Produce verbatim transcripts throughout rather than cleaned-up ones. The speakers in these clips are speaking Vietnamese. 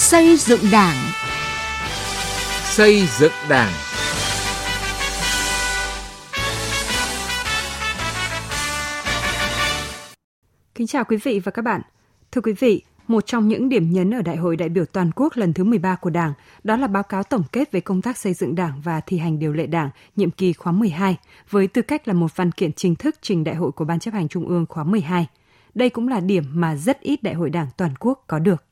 Xây dựng Đảng. Xây dựng Đảng. Kính chào quý vị và các bạn. Thưa quý vị, một trong những điểm nhấn ở Đại hội đại biểu toàn quốc lần thứ mười ba của Đảng đó là báo cáo tổng kết về công tác xây dựng Đảng và thi hành điều lệ Đảng nhiệm kỳ khóa mười hai với tư cách là một văn kiện chính thức trình Đại hội của Ban chấp hành Trung ương khóa mười hai. Đây cũng là điểm mà rất ít đại hội Đảng toàn quốc có được.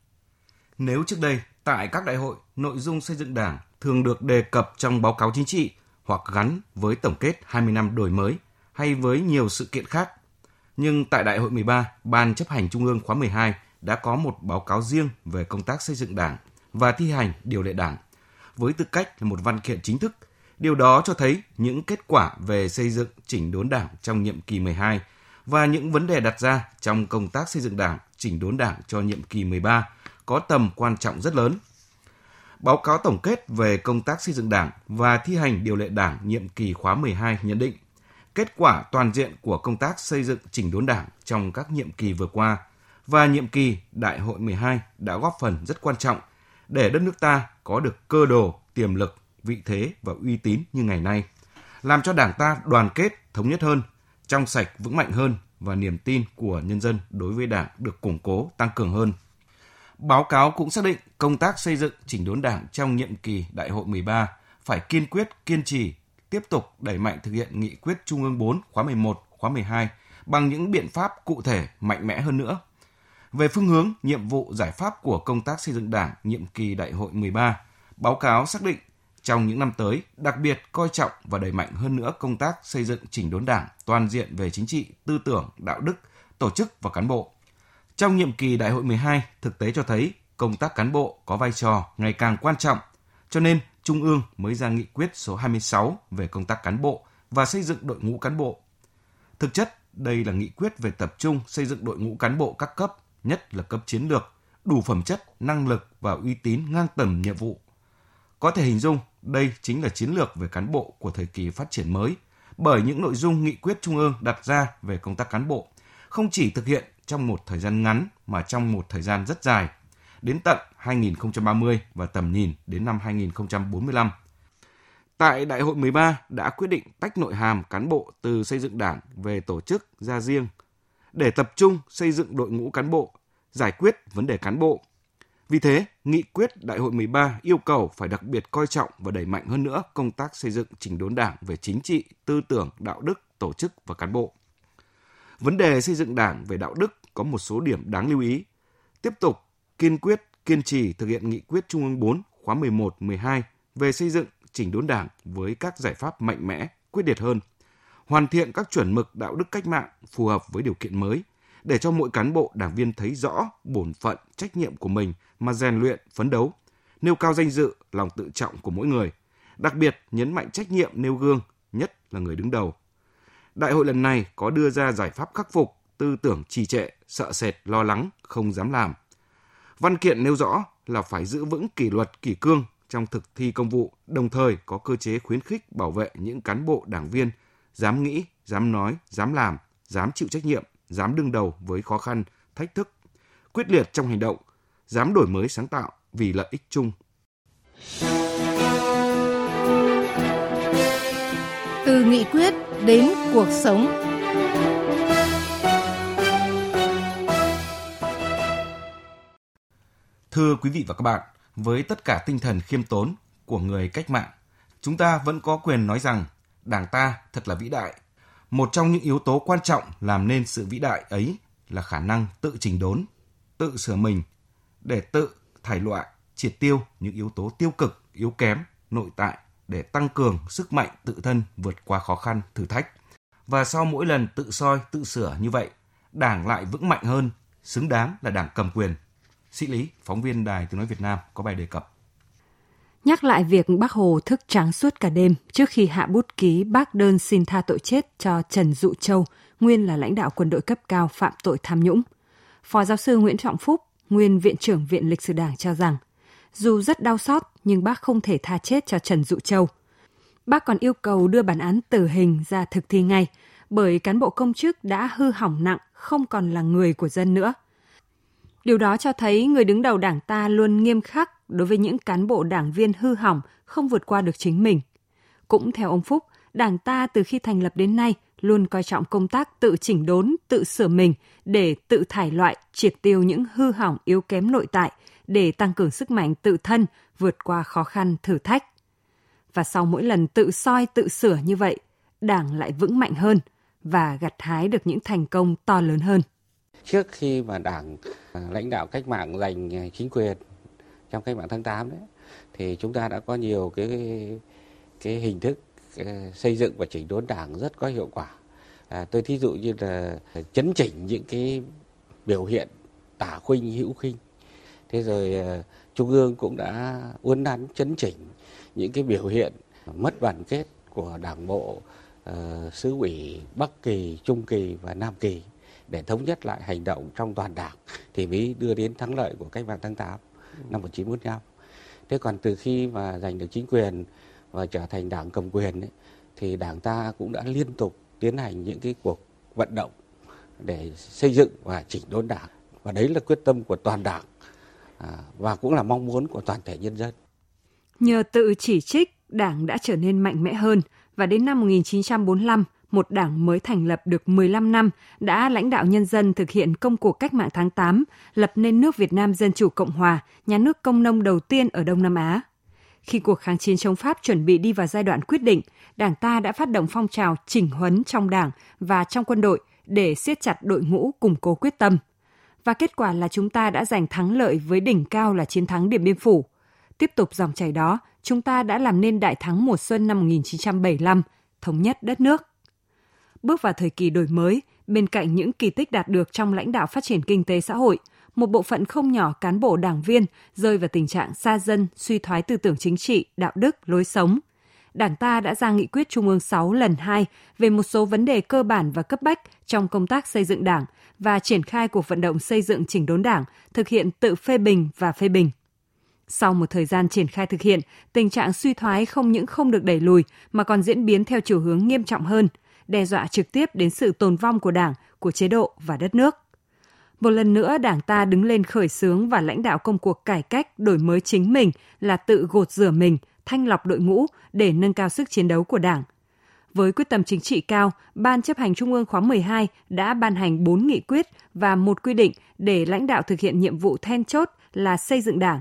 Nếu trước đây, tại các đại hội, nội dung xây dựng Đảng thường được đề cập trong báo cáo chính trị hoặc gắn với tổng kết hai mươi năm đổi mới hay với nhiều sự kiện khác. Nhưng tại Đại hội mười ba, Ban chấp hành Trung ương khóa mười hai đã có một báo cáo riêng về công tác xây dựng Đảng và thi hành điều lệ Đảng, với tư cách là một văn kiện chính thức. Điều đó cho thấy những kết quả về xây dựng chỉnh đốn Đảng trong nhiệm kỳ mười hai và những vấn đề đặt ra trong công tác xây dựng Đảng, chỉnh đốn Đảng cho nhiệm kỳ mười ba có tầm quan trọng rất lớn. Báo cáo tổng kết về công tác xây dựng Đảng và thi hành điều lệ Đảng nhiệm kỳ khóa mười hai nhận định kết quả toàn diện của công tác xây dựng chỉnh đốn Đảng trong các nhiệm kỳ vừa qua và nhiệm kỳ Đại hội mười hai đã góp phần rất quan trọng để đất nước ta có được cơ đồ, tiềm lực, vị thế và uy tín như ngày nay, làm cho Đảng ta đoàn kết, thống nhất hơn, trong sạch, vững mạnh hơn và niềm tin của nhân dân đối với Đảng được củng cố, tăng cường hơn. Báo cáo cũng xác định công tác xây dựng chỉnh đốn Đảng trong nhiệm kỳ Đại hội mười ba phải kiên quyết, kiên trì, tiếp tục đẩy mạnh thực hiện nghị quyết Trung ương bốn, khóa mười một, khóa mười hai bằng những biện pháp cụ thể mạnh mẽ hơn nữa. Về phương hướng, nhiệm vụ, giải pháp của công tác xây dựng Đảng nhiệm kỳ Đại hội mười ba, báo cáo xác định trong những năm tới đặc biệt coi trọng và đẩy mạnh hơn nữa công tác xây dựng chỉnh đốn Đảng toàn diện về chính trị, tư tưởng, đạo đức, tổ chức và cán bộ. Trong nhiệm kỳ Đại hội mười hai, thực tế cho thấy công tác cán bộ có vai trò ngày càng quan trọng, cho nên Trung ương mới ra nghị quyết số hai mươi sáu về công tác cán bộ và xây dựng đội ngũ cán bộ. Thực chất, đây là nghị quyết về tập trung xây dựng đội ngũ cán bộ các cấp, nhất là cấp chiến lược, đủ phẩm chất, năng lực và uy tín ngang tầm nhiệm vụ. Có thể hình dung, đây chính là chiến lược về cán bộ của thời kỳ phát triển mới, bởi những nội dung nghị quyết Trung ương đặt ra về công tác cán bộ không chỉ thực hiện trong một thời gian ngắn mà trong một thời gian rất dài, đến tận hai không ba không và tầm nhìn đến năm hai không bốn lăm. Tại Đại hội mười ba đã quyết định tách nội hàm cán bộ từ xây dựng Đảng về tổ chức ra riêng, để tập trung xây dựng đội ngũ cán bộ, giải quyết vấn đề cán bộ. Vì thế, nghị quyết Đại hội mười ba yêu cầu phải đặc biệt coi trọng và đẩy mạnh hơn nữa công tác xây dựng chỉnh đốn Đảng về chính trị, tư tưởng, đạo đức, tổ chức và cán bộ. Vấn đề xây dựng Đảng về đạo đức có một số điểm đáng lưu ý. Tiếp tục kiên quyết, kiên trì thực hiện nghị quyết Trung ương bốn, khóa mười một mười hai về xây dựng chỉnh đốn Đảng với các giải pháp mạnh mẽ, quyết liệt hơn. Hoàn thiện các chuẩn mực đạo đức cách mạng phù hợp với điều kiện mới, để cho mỗi cán bộ đảng viên thấy rõ bổn phận, trách nhiệm của mình mà rèn luyện, phấn đấu, nêu cao danh dự, lòng tự trọng của mỗi người. Đặc biệt nhấn mạnh trách nhiệm nêu gương, nhất là người đứng đầu. Đại hội lần này có đưa ra giải pháp khắc phục tư tưởng trì trệ, sợ sệt, lo lắng, không dám làm. Văn kiện nêu rõ là phải giữ vững kỷ luật, kỷ cương trong thực thi công vụ, đồng thời có cơ chế khuyến khích bảo vệ những cán bộ đảng viên dám nghĩ, dám nói, dám làm, dám chịu trách nhiệm, dám đương đầu với khó khăn, thách thức, quyết liệt trong hành động, dám đổi mới sáng tạo vì lợi ích chung. Từ nghị quyết đến cuộc sống. Thưa quý vị và các bạn, với tất cả tinh thần khiêm tốn của người cách mạng, chúng ta vẫn có quyền nói rằng Đảng ta thật là vĩ đại. Một trong những yếu tố quan trọng làm nên sự vĩ đại ấy là khả năng tự chỉnh đốn, tự sửa mình để tự thải loại, triệt tiêu những yếu tố tiêu cực, yếu kém, nội tại để tăng cường sức mạnh tự thân vượt qua khó khăn, thử thách. Và sau mỗi lần tự soi, tự sửa như vậy, Đảng lại vững mạnh hơn, xứng đáng là Đảng cầm quyền. Sĩ Lý, phóng viên Đài Tiếng nói Việt Nam có bài đề cập. Nhắc lại việc Bác Hồ thức trắng suốt cả đêm trước khi hạ bút ký bác đơn xin tha tội chết cho Trần Dụ Châu, nguyên là lãnh đạo quân đội cấp cao phạm tội tham nhũng. Phó giáo sư Nguyễn Trọng Phúc, nguyên Viện trưởng Viện Lịch sử Đảng cho rằng, dù rất đau xót nhưng bác không thể tha chết cho Trần Dụ Châu. Bác còn yêu cầu đưa bản án tử hình ra thực thi ngay, bởi cán bộ công chức đã hư hỏng nặng, không còn là người của dân nữa. Điều đó cho thấy người đứng đầu Đảng ta luôn nghiêm khắc đối với những cán bộ đảng viên hư hỏng, không vượt qua được chính mình. Cũng theo ông Phúc, Đảng ta từ khi thành lập đến nay luôn coi trọng công tác tự chỉnh đốn, tự sửa mình để tự thải loại, triệt tiêu những hư hỏng yếu kém nội tại để tăng cường sức mạnh tự thân, vượt qua khó khăn, thử thách. Và sau mỗi lần tự soi, tự sửa như vậy, Đảng lại vững mạnh hơn và gặt hái được những thành công to lớn hơn. Trước khi mà Đảng lãnh đạo cách mạng giành chính quyền trong cách mạng tháng tám đấy, thì chúng ta đã có nhiều cái cái hình thức xây dựng và chỉnh đốn Đảng rất có hiệu quả. À, tôi thí dụ như là chấn chỉnh những cái biểu hiện tả khuynh hữu khinh. Thế rồi Trung ương cũng đã uốn nắn chấn chỉnh những cái biểu hiện mất đoàn kết của Đảng bộ, uh, xứ ủy Bắc Kỳ, Trung Kỳ và Nam Kỳ để thống nhất lại hành động trong toàn Đảng thì mới đưa đến thắng lợi của cách mạng tháng tám năm một nghìn chín trăm bốn mươi lăm. Thế còn từ khi mà giành được chính quyền và trở thành Đảng cầm quyền ấy, thì Đảng ta cũng đã liên tục tiến hành những cái cuộc vận động để xây dựng và chỉnh đốn Đảng. Và đấy là quyết tâm của toàn Đảng và cũng là mong muốn của toàn thể nhân dân. Nhờ tự chỉ trích, Đảng đã trở nên mạnh mẽ hơn và đến năm một nghìn chín trăm bốn mươi lăm, một Đảng mới thành lập được mười lăm năm đã lãnh đạo nhân dân thực hiện công cuộc cách mạng tháng tám, lập nên nước Việt Nam Dân Chủ Cộng Hòa, nhà nước công nông đầu tiên ở Đông Nam Á. Khi cuộc kháng chiến chống Pháp chuẩn bị đi vào giai đoạn quyết định, Đảng ta đã phát động phong trào chỉnh huấn trong Đảng và trong quân đội để siết chặt đội ngũ, củng cố quyết tâm. Và kết quả là chúng ta đã giành thắng lợi với đỉnh cao là chiến thắng Điện Biên Phủ. Tiếp tục dòng chảy đó, chúng ta đã làm nên đại thắng mùa xuân năm một nghìn chín trăm bảy mươi lăm, thống nhất đất nước. Bước vào thời kỳ đổi mới, bên cạnh những kỳ tích đạt được trong lãnh đạo phát triển kinh tế xã hội, một bộ phận không nhỏ cán bộ đảng viên rơi vào tình trạng xa dân, suy thoái tư tưởng chính trị, đạo đức, lối sống. Đảng ta đã ra nghị quyết Trung ương sáu lần hai về một số vấn đề cơ bản và cấp bách trong công tác xây dựng Đảng và triển khai cuộc vận động xây dựng chỉnh đốn Đảng, thực hiện tự phê bình và phê bình. Sau một thời gian triển khai thực hiện, tình trạng suy thoái không những không được đẩy lùi mà còn diễn biến theo chiều hướng nghiêm trọng hơn, đe dọa trực tiếp đến sự tồn vong của Đảng, của chế độ và đất nước. Một lần nữa, Đảng ta đứng lên khởi xướng và lãnh đạo công cuộc cải cách, đổi mới chính mình là tự gột rửa mình, thanh lọc đội ngũ để nâng cao sức chiến đấu của Đảng. Với quyết tâm chính trị cao, Ban chấp hành Trung ương khóa mười hai đã ban hành bốn nghị quyết và một quy định để lãnh đạo thực hiện nhiệm vụ then chốt là xây dựng Đảng.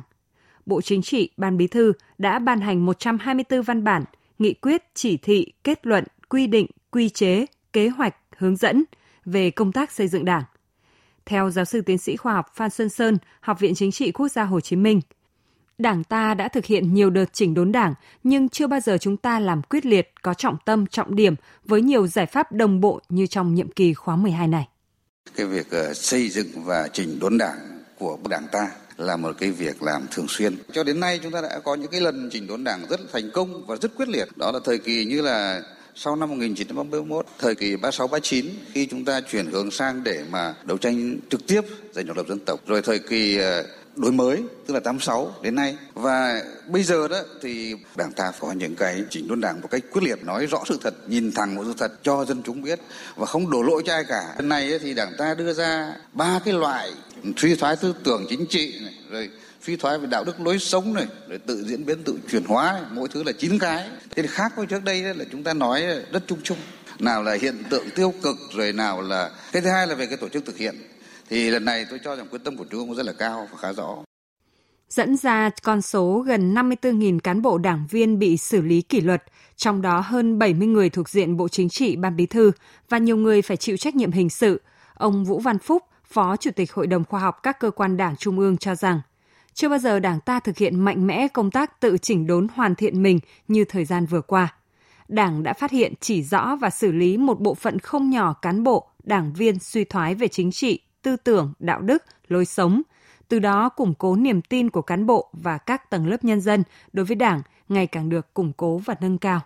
Bộ Chính trị, Ban Bí thư đã ban hành một trăm hai mươi tư văn bản, nghị quyết, chỉ thị, kết luận, quy định, quy chế, kế hoạch, hướng dẫn về công tác xây dựng Đảng. Theo giáo sư tiến sĩ khoa học Phan Xuân Sơn, Học viện Chính trị Quốc gia Hồ Chí Minh, Đảng ta đã thực hiện nhiều đợt chỉnh đốn Đảng, nhưng chưa bao giờ chúng ta làm quyết liệt, có trọng tâm, trọng điểm với nhiều giải pháp đồng bộ như trong nhiệm kỳ khóa mười hai này. Cái việc xây dựng và chỉnh đốn Đảng của Đảng ta là một cái việc làm thường xuyên. Cho đến nay chúng ta đã có những cái lần chỉnh đốn Đảng rất thành công và rất quyết liệt. Đó là thời kỳ như là sau năm một nghìn chín trăm ba mươi mốt, thời kỳ ba mươi sáu ba mươi chín khi chúng ta chuyển hướng sang để mà đấu tranh trực tiếp giành độc lập dân tộc, rồi thời kỳ đổi mới tức là tám mươi sáu đến nay. Và bây giờ đó thì Đảng ta có những cái chỉnh đốn Đảng một cách quyết liệt, nói rõ sự thật, nhìn thẳng vào sự thật cho dân chúng biết và không đổ lỗi cho ai cả. Hôm nay thì Đảng ta đưa ra ba cái loại suy thoái tư tưởng chính trị này, rồi suy thoái về đạo đức lối sống này, rồi tự diễn biến tự chuyển hóa này, mỗi thứ là chín cái. Thế thì khác với trước đây là chúng ta nói rất chung chung, nào là hiện tượng tiêu cực, rồi nào là cái thứ hai là về cái tổ chức thực hiện. Thì lần này tôi cho rằng quyết tâm của Trung ương cũng rất là cao và khá rõ. Dẫn ra con số gần năm mươi tư nghìn cán bộ đảng viên bị xử lý kỷ luật, trong đó hơn bảy mươi người thuộc diện Bộ Chính trị, Ban Bí thư và nhiều người phải chịu trách nhiệm hình sự. Ông Vũ Văn Phúc, Phó Chủ tịch Hội đồng Khoa học các cơ quan Đảng Trung ương cho rằng, chưa bao giờ Đảng ta thực hiện mạnh mẽ công tác tự chỉnh đốn hoàn thiện mình như thời gian vừa qua. Đảng đã phát hiện, chỉ rõ và xử lý một bộ phận không nhỏ cán bộ, đảng viên suy thoái về chính trị, tư tưởng, đạo đức, lối sống, từ đó củng cố niềm tin của cán bộ và các tầng lớp nhân dân đối với Đảng ngày càng được củng cố và nâng cao.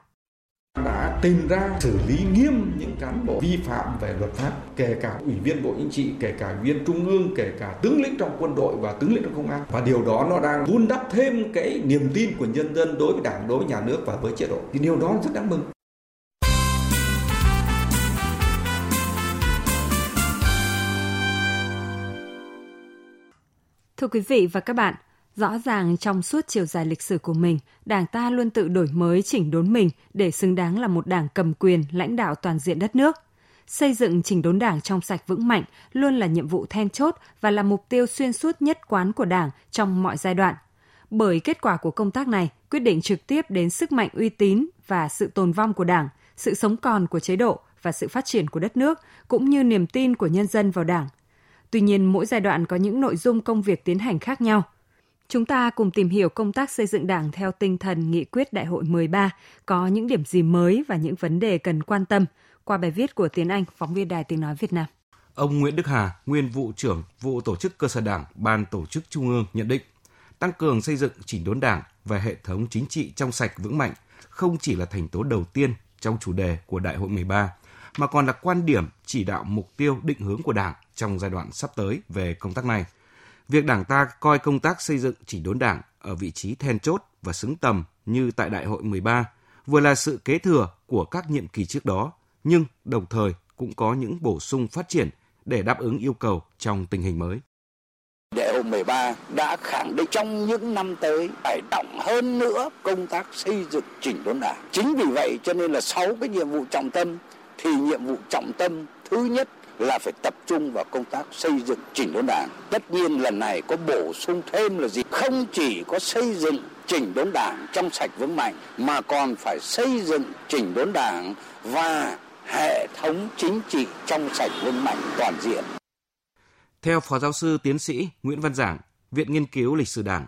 Đã tìm ra xử lý nghiêm những cán bộ vi phạm về luật pháp, kể cả ủy viên Bộ Chính trị, kể cả ủy viên Trung ương, kể cả tướng lĩnh trong quân đội và tướng lĩnh trong công an. Và điều đó nó đang vun đắp thêm cái niềm tin của nhân dân đối với Đảng, đối với nhà nước và với chế độ. Thì điều đó rất đáng mừng. Thưa quý vị và các bạn, rõ ràng trong suốt chiều dài lịch sử của mình, Đảng ta luôn tự đổi mới, chỉnh đốn mình để xứng đáng là một đảng cầm quyền, lãnh đạo toàn diện đất nước. Xây dựng chỉnh đốn đảng trong sạch vững mạnh luôn là nhiệm vụ then chốt và là mục tiêu xuyên suốt nhất quán của Đảng trong mọi giai đoạn. Bởi kết quả của công tác này quyết định trực tiếp đến sức mạnh, uy tín và sự tồn vong của Đảng, sự sống còn của chế độ và sự phát triển của đất nước, cũng như niềm tin của nhân dân vào Đảng. Tuy nhiên, mỗi giai đoạn có những nội dung công việc tiến hành khác nhau. Chúng ta cùng tìm hiểu công tác xây dựng Đảng theo tinh thần nghị quyết Đại hội mười ba, có những điểm gì mới và những vấn đề cần quan tâm, qua bài viết của Tiến Anh, phóng viên Đài Tiếng Nói Việt Nam. Ông Nguyễn Đức Hà, nguyên vụ trưởng vụ tổ chức cơ sở Đảng, Ban Tổ chức Trung ương nhận định, tăng cường xây dựng chỉnh đốn Đảng và hệ thống chính trị trong sạch vững mạnh không chỉ là thành tố đầu tiên trong chủ đề của Đại hội mười ba, mà còn là quan điểm chỉ đạo mục tiêu định hướng của Đảng trong giai đoạn sắp tới về công tác này. Việc Đảng ta coi công tác xây dựng chỉnh đốn Đảng ở vị trí then chốt và xứng tầm như tại Đại hội mười ba vừa là sự kế thừa của các nhiệm kỳ trước đó, nhưng đồng thời cũng có những bổ sung phát triển để đáp ứng yêu cầu trong tình hình mới. Đại hội mười ba đã khẳng định trong những năm tới phải trọng hơn nữa công tác xây dựng chỉnh đốn Đảng. Chính vì vậy cho nên là sáu cái nhiệm vụ trọng tâm, thì nhiệm vụ trọng tâm thứ nhất là phải tập trung vào công tác xây dựng chỉnh đốn Đảng. Tất nhiên lần này có bổ sung thêm là gì? Không chỉ có xây dựng chỉnh đốn Đảng trong sạch vững mạnh mà còn phải xây dựng chỉnh đốn Đảng và hệ thống chính trị trong sạch vững mạnh toàn diện. Theo Phó Giáo sư Tiến sĩ Nguyễn Văn Giảng, Viện Nghiên cứu Lịch sử Đảng,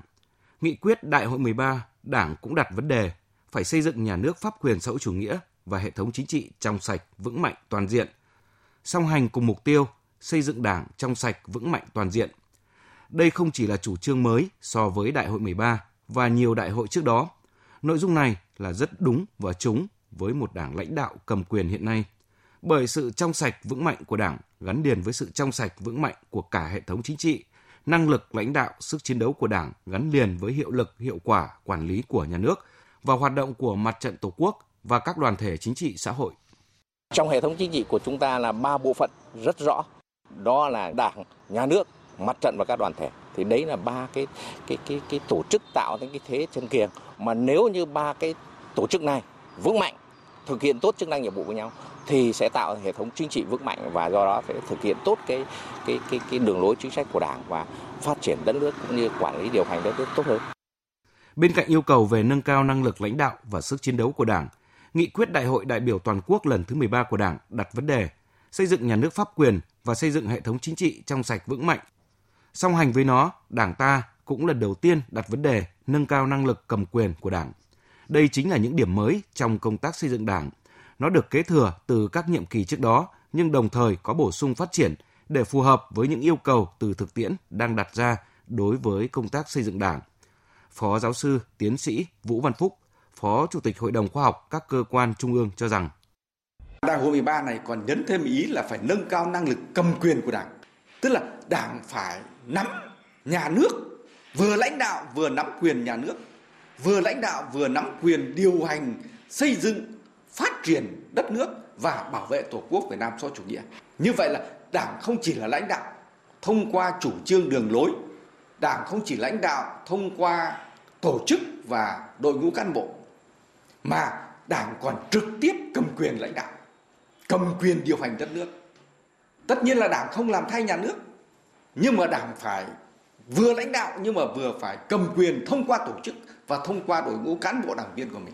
nghị quyết Đại hội mười ba, Đảng cũng đặt vấn đề phải xây dựng nhà nước pháp quyền xã hội chủ nghĩa và hệ thống chính trị trong sạch vững mạnh toàn diện, song hành cùng mục tiêu xây dựng Đảng trong sạch vững mạnh toàn diện. Đây không chỉ là chủ trương mới so với Đại hội mười ba và nhiều đại hội trước đó. Nội dung này là rất đúng và trúng với một Đảng lãnh đạo cầm quyền hiện nay, bởi sự trong sạch vững mạnh của Đảng gắn liền với sự trong sạch vững mạnh của cả hệ thống chính trị, năng lực lãnh đạo, sức chiến đấu của Đảng gắn liền với hiệu lực, hiệu quả quản lý của nhà nước và hoạt động của Mặt trận Tổ quốc và các đoàn thể chính trị xã hội. Trong hệ thống chính trị của chúng ta là ba bộ phận rất rõ, đó là Đảng, nhà nước, mặt trận và các đoàn thể. Thì đấy là ba cái cái cái cái tổ chức tạo nên cái thế chân kiềng, mà nếu như ba cái tổ chức này vững mạnh, thực hiện tốt chức năng nhiệm vụ của nhau thì sẽ tạo hệ thống chính trị vững mạnh, và do đó sẽ thực hiện tốt cái cái cái cái đường lối chính sách của Đảng và phát triển đất nước cũng như quản lý điều hành đất nước tốt hơn. Bên cạnh yêu cầu về nâng cao năng lực lãnh đạo và sức chiến đấu của Đảng, Nghị quyết Đại hội đại biểu toàn quốc lần thứ mười ba của Đảng đặt vấn đề xây dựng nhà nước pháp quyền và xây dựng hệ thống chính trị trong sạch vững mạnh. Song hành với nó, Đảng ta cũng lần đầu tiên đặt vấn đề nâng cao năng lực cầm quyền của Đảng. Đây chính là những điểm mới trong công tác xây dựng Đảng. Nó được kế thừa từ các nhiệm kỳ trước đó, nhưng đồng thời có bổ sung phát triển để phù hợp với những yêu cầu từ thực tiễn đang đặt ra đối với công tác xây dựng Đảng. Phó Giáo sư, Tiến sĩ Vũ Văn Phúc, Phó Chủ tịch Hội đồng Khoa học các cơ quan trung ương cho rằng Đại hội mười ba này còn nhấn thêm ý là phải nâng cao năng lực cầm quyền của Đảng. Tức là Đảng phải nắm nhà nước, vừa lãnh đạo vừa nắm quyền nhà nước, vừa lãnh đạo vừa nắm quyền điều hành, xây dựng, phát triển đất nước và bảo vệ Tổ quốc Việt Nam xã hội chủ nghĩa. Như vậy là Đảng không chỉ là lãnh đạo thông qua chủ trương đường lối, Đảng không chỉ lãnh đạo thông qua tổ chức và đội ngũ cán bộ, mà Đảng còn trực tiếp cầm quyền lãnh đạo, cầm quyền điều hành đất nước. Tất nhiên là Đảng không làm thay nhà nước, nhưng mà Đảng phải vừa lãnh đạo nhưng mà vừa phải cầm quyền thông qua tổ chức và thông qua đội ngũ cán bộ đảng viên của mình.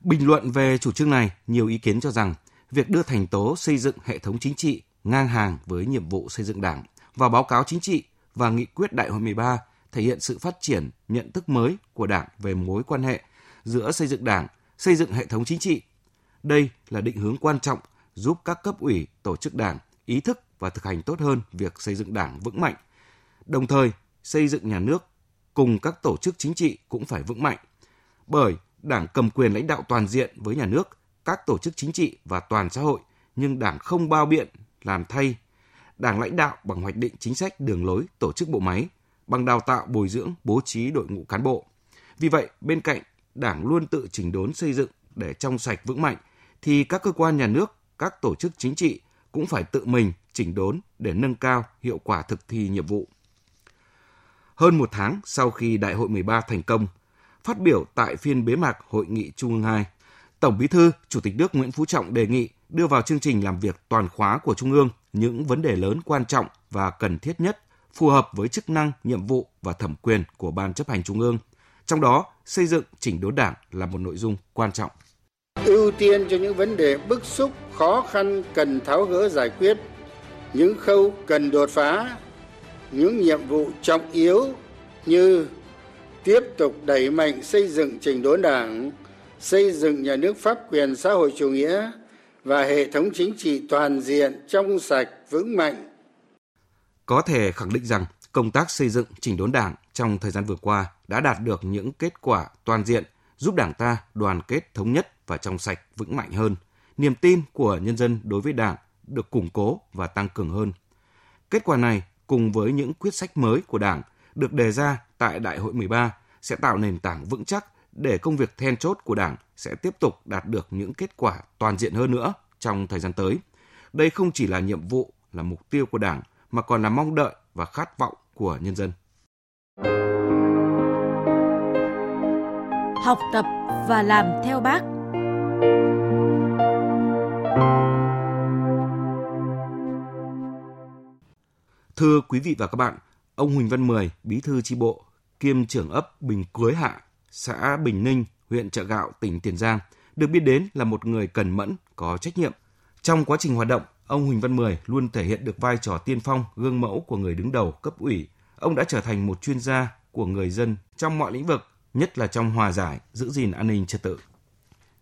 Bình luận về chủ trương này, nhiều ý kiến cho rằng việc đưa thành tố xây dựng hệ thống chính trị ngang hàng với nhiệm vụ xây dựng Đảng vào báo cáo chính trị và nghị quyết Đại hội mười ba thể hiện sự phát triển nhận thức mới của Đảng về mối quan hệ giữa xây dựng Đảng, xây dựng hệ thống chính trị. Đây là định hướng quan trọng giúp các cấp ủy, tổ chức Đảng ý thức và thực hành tốt hơn việc xây dựng Đảng vững mạnh. Đồng thời, xây dựng nhà nước cùng các tổ chức chính trị cũng phải vững mạnh. Bởi Đảng cầm quyền lãnh đạo toàn diện với nhà nước, các tổ chức chính trị và toàn xã hội, nhưng Đảng không bao biện làm thay. Đảng lãnh đạo bằng hoạch định chính sách, đường lối, tổ chức bộ máy, bằng đào tạo, bồi dưỡng, bố trí đội ngũ cán bộ. Vì vậy, bên cạnh Đảng luôn tự chỉnh đốn xây dựng để trong sạch vững mạnh, thì các cơ quan nhà nước, các tổ chức chính trị cũng phải tự mình chỉnh đốn để nâng cao hiệu quả thực thi nhiệm vụ. hơn một tháng sau khi Đại hội mười ba thành công. Phát biểu tại phiên bế mạc Hội nghị Trung ương hai, Tổng Bí thư, Chủ tịch nước Nguyễn Phú Trọng đề nghị đưa vào chương trình làm việc toàn khóa của Trung ương những vấn đề lớn quan trọng và cần thiết nhất, phù hợp với chức năng, nhiệm vụ và thẩm quyền của Ban Chấp hành Trung ương. Trong đó, xây dựng chỉnh đốn Đảng là một nội dung quan trọng. Ưu tiên cho những vấn đề bức xúc, khó khăn cần tháo gỡ giải quyết, những khâu cần đột phá, những nhiệm vụ trọng yếu như tiếp tục đẩy mạnh xây dựng chỉnh đốn Đảng, xây dựng nhà nước pháp quyền xã hội chủ nghĩa và hệ thống chính trị toàn diện, trong sạch, vững mạnh. Có thể khẳng định rằng công tác xây dựng chỉnh đốn Đảng trong thời gian vừa qua đã đạt được những kết quả toàn diện, giúp Đảng ta đoàn kết thống nhất và trong sạch vững mạnh hơn. Niềm tin của nhân dân đối với Đảng được củng cố và tăng cường hơn. Kết quả này cùng với những quyết sách mới của Đảng được đề ra tại Đại hội mười ba sẽ tạo nền tảng vững chắc để công việc then chốt của Đảng sẽ tiếp tục đạt được những kết quả toàn diện hơn nữa trong thời gian tới. Đây không chỉ là nhiệm vụ, là mục tiêu của Đảng, mà còn là mong đợi và khát vọng của nhân dân. Học tập và làm theo Bác. Thưa quý vị và các bạn, ông Huỳnh Văn Mười, bí thư chi bộ, kiêm trưởng ấp Bình Cưới Hạ, xã Bình Ninh, huyện Chợ Gạo, tỉnh Tiền Giang, được biết đến là một người cần mẫn, có trách nhiệm. Trong quá trình hoạt động, ông Huỳnh Văn Mười luôn thể hiện được vai trò tiên phong, gương mẫu của người đứng đầu cấp ủy. Ông đã trở thành một chuyên gia của người dân trong mọi lĩnh vực, nhất là trong hòa giải, giữ gìn an ninh trật tự.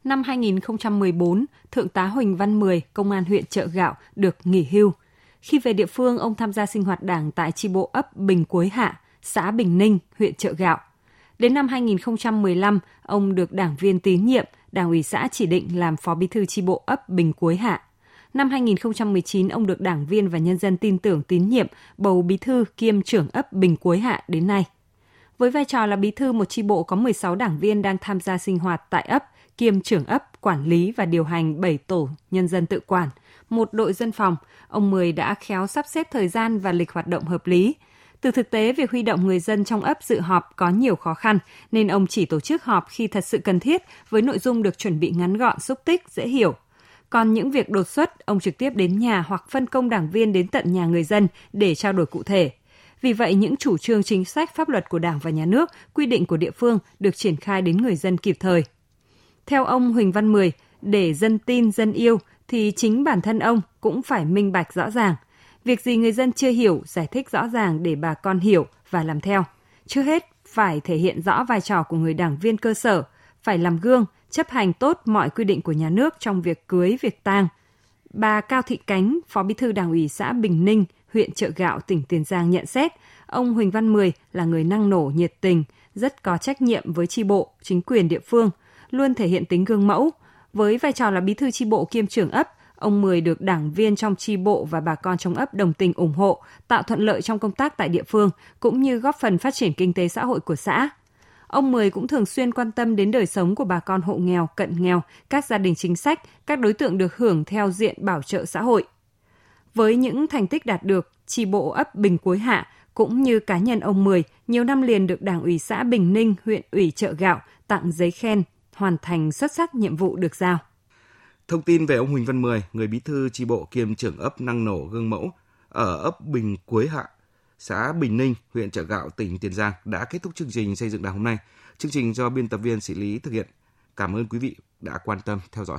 Năm hai không một bốn, Thượng tá Huỳnh Văn Mười, công an huyện Chợ Gạo, được nghỉ hưu. Khi về địa phương, ông tham gia sinh hoạt Đảng tại chi bộ ấp Bình Quế Hạ, xã Bình Ninh, huyện Chợ Gạo. Đến năm hai không một năm, ông được đảng viên tín nhiệm, Đảng ủy xã chỉ định làm phó bí thư chi bộ ấp Bình Quế Hạ. Năm hai không một chín, ông được đảng viên và nhân dân tin tưởng tín nhiệm, bầu bí thư kiêm trưởng ấp Bình Quế Hạ đến nay. Với vai trò là bí thư một chi bộ có mười sáu đảng viên đang tham gia sinh hoạt tại ấp, kiêm trưởng ấp, quản lý và điều hành bảy tổ nhân dân tự quản, một đội dân phòng, ông Mười đã khéo sắp xếp thời gian và lịch hoạt động hợp lý. Từ thực tế, việc huy động người dân trong ấp dự họp có nhiều khó khăn, nên ông chỉ tổ chức họp khi thật sự cần thiết với nội dung được chuẩn bị ngắn gọn, xúc tích, dễ hiểu. Còn những việc đột xuất, ông trực tiếp đến nhà hoặc phân công đảng viên đến tận nhà người dân để trao đổi cụ thể. Vì vậy, những chủ trương chính sách pháp luật của Đảng và Nhà nước, quy định của địa phương được triển khai đến người dân kịp thời. Theo ông Huỳnh Văn Mười, để dân tin, dân yêu thì chính bản thân ông cũng phải minh bạch rõ ràng. Việc gì người dân chưa hiểu, giải thích rõ ràng để bà con hiểu và làm theo. Trước hết, phải thể hiện rõ vai trò của người đảng viên cơ sở, phải làm gương, chấp hành tốt mọi quy định của nhà nước trong việc cưới, việc tang. Bà Cao Thị Cánh, Phó Bí thư Đảng ủy xã Bình Ninh, huyện Chợ Gạo, tỉnh Tiền Giang nhận xét, ông Huỳnh Văn Mười là người năng nổ, nhiệt tình, rất có trách nhiệm với chi bộ, chính quyền địa phương, luôn thể hiện tính gương mẫu. Với vai trò là bí thư chi bộ kiêm trưởng ấp, ông Mười được đảng viên trong chi bộ và bà con trong ấp đồng tình ủng hộ, tạo thuận lợi trong công tác tại địa phương, cũng như góp phần phát triển kinh tế xã hội của xã. Ông Mười cũng thường xuyên quan tâm đến đời sống của bà con hộ nghèo, cận nghèo, các gia đình chính sách, các đối tượng được hưởng theo diện bảo trợ xã hội. Với những thành tích đạt được, chi bộ ấp Bình Quế Hạ cũng như cá nhân ông Mười nhiều năm liền được Đảng ủy xã Bình Ninh, huyện ủy Chợ Gạo tặng giấy khen hoàn thành xuất sắc nhiệm vụ được giao. Thông tin về ông Huỳnh Văn Mười, người bí thư chi bộ kiêm trưởng ấp năng nổ gương mẫu ở ấp Bình Quế Hạ, xã Bình Ninh, huyện Chợ Gạo, tỉnh Tiền Giang đã kết thúc chương trình Xây dựng Đảng hôm nay. Chương trình do biên tập viên Sĩ Lý thực hiện. Cảm ơn quý vị đã quan tâm theo dõi.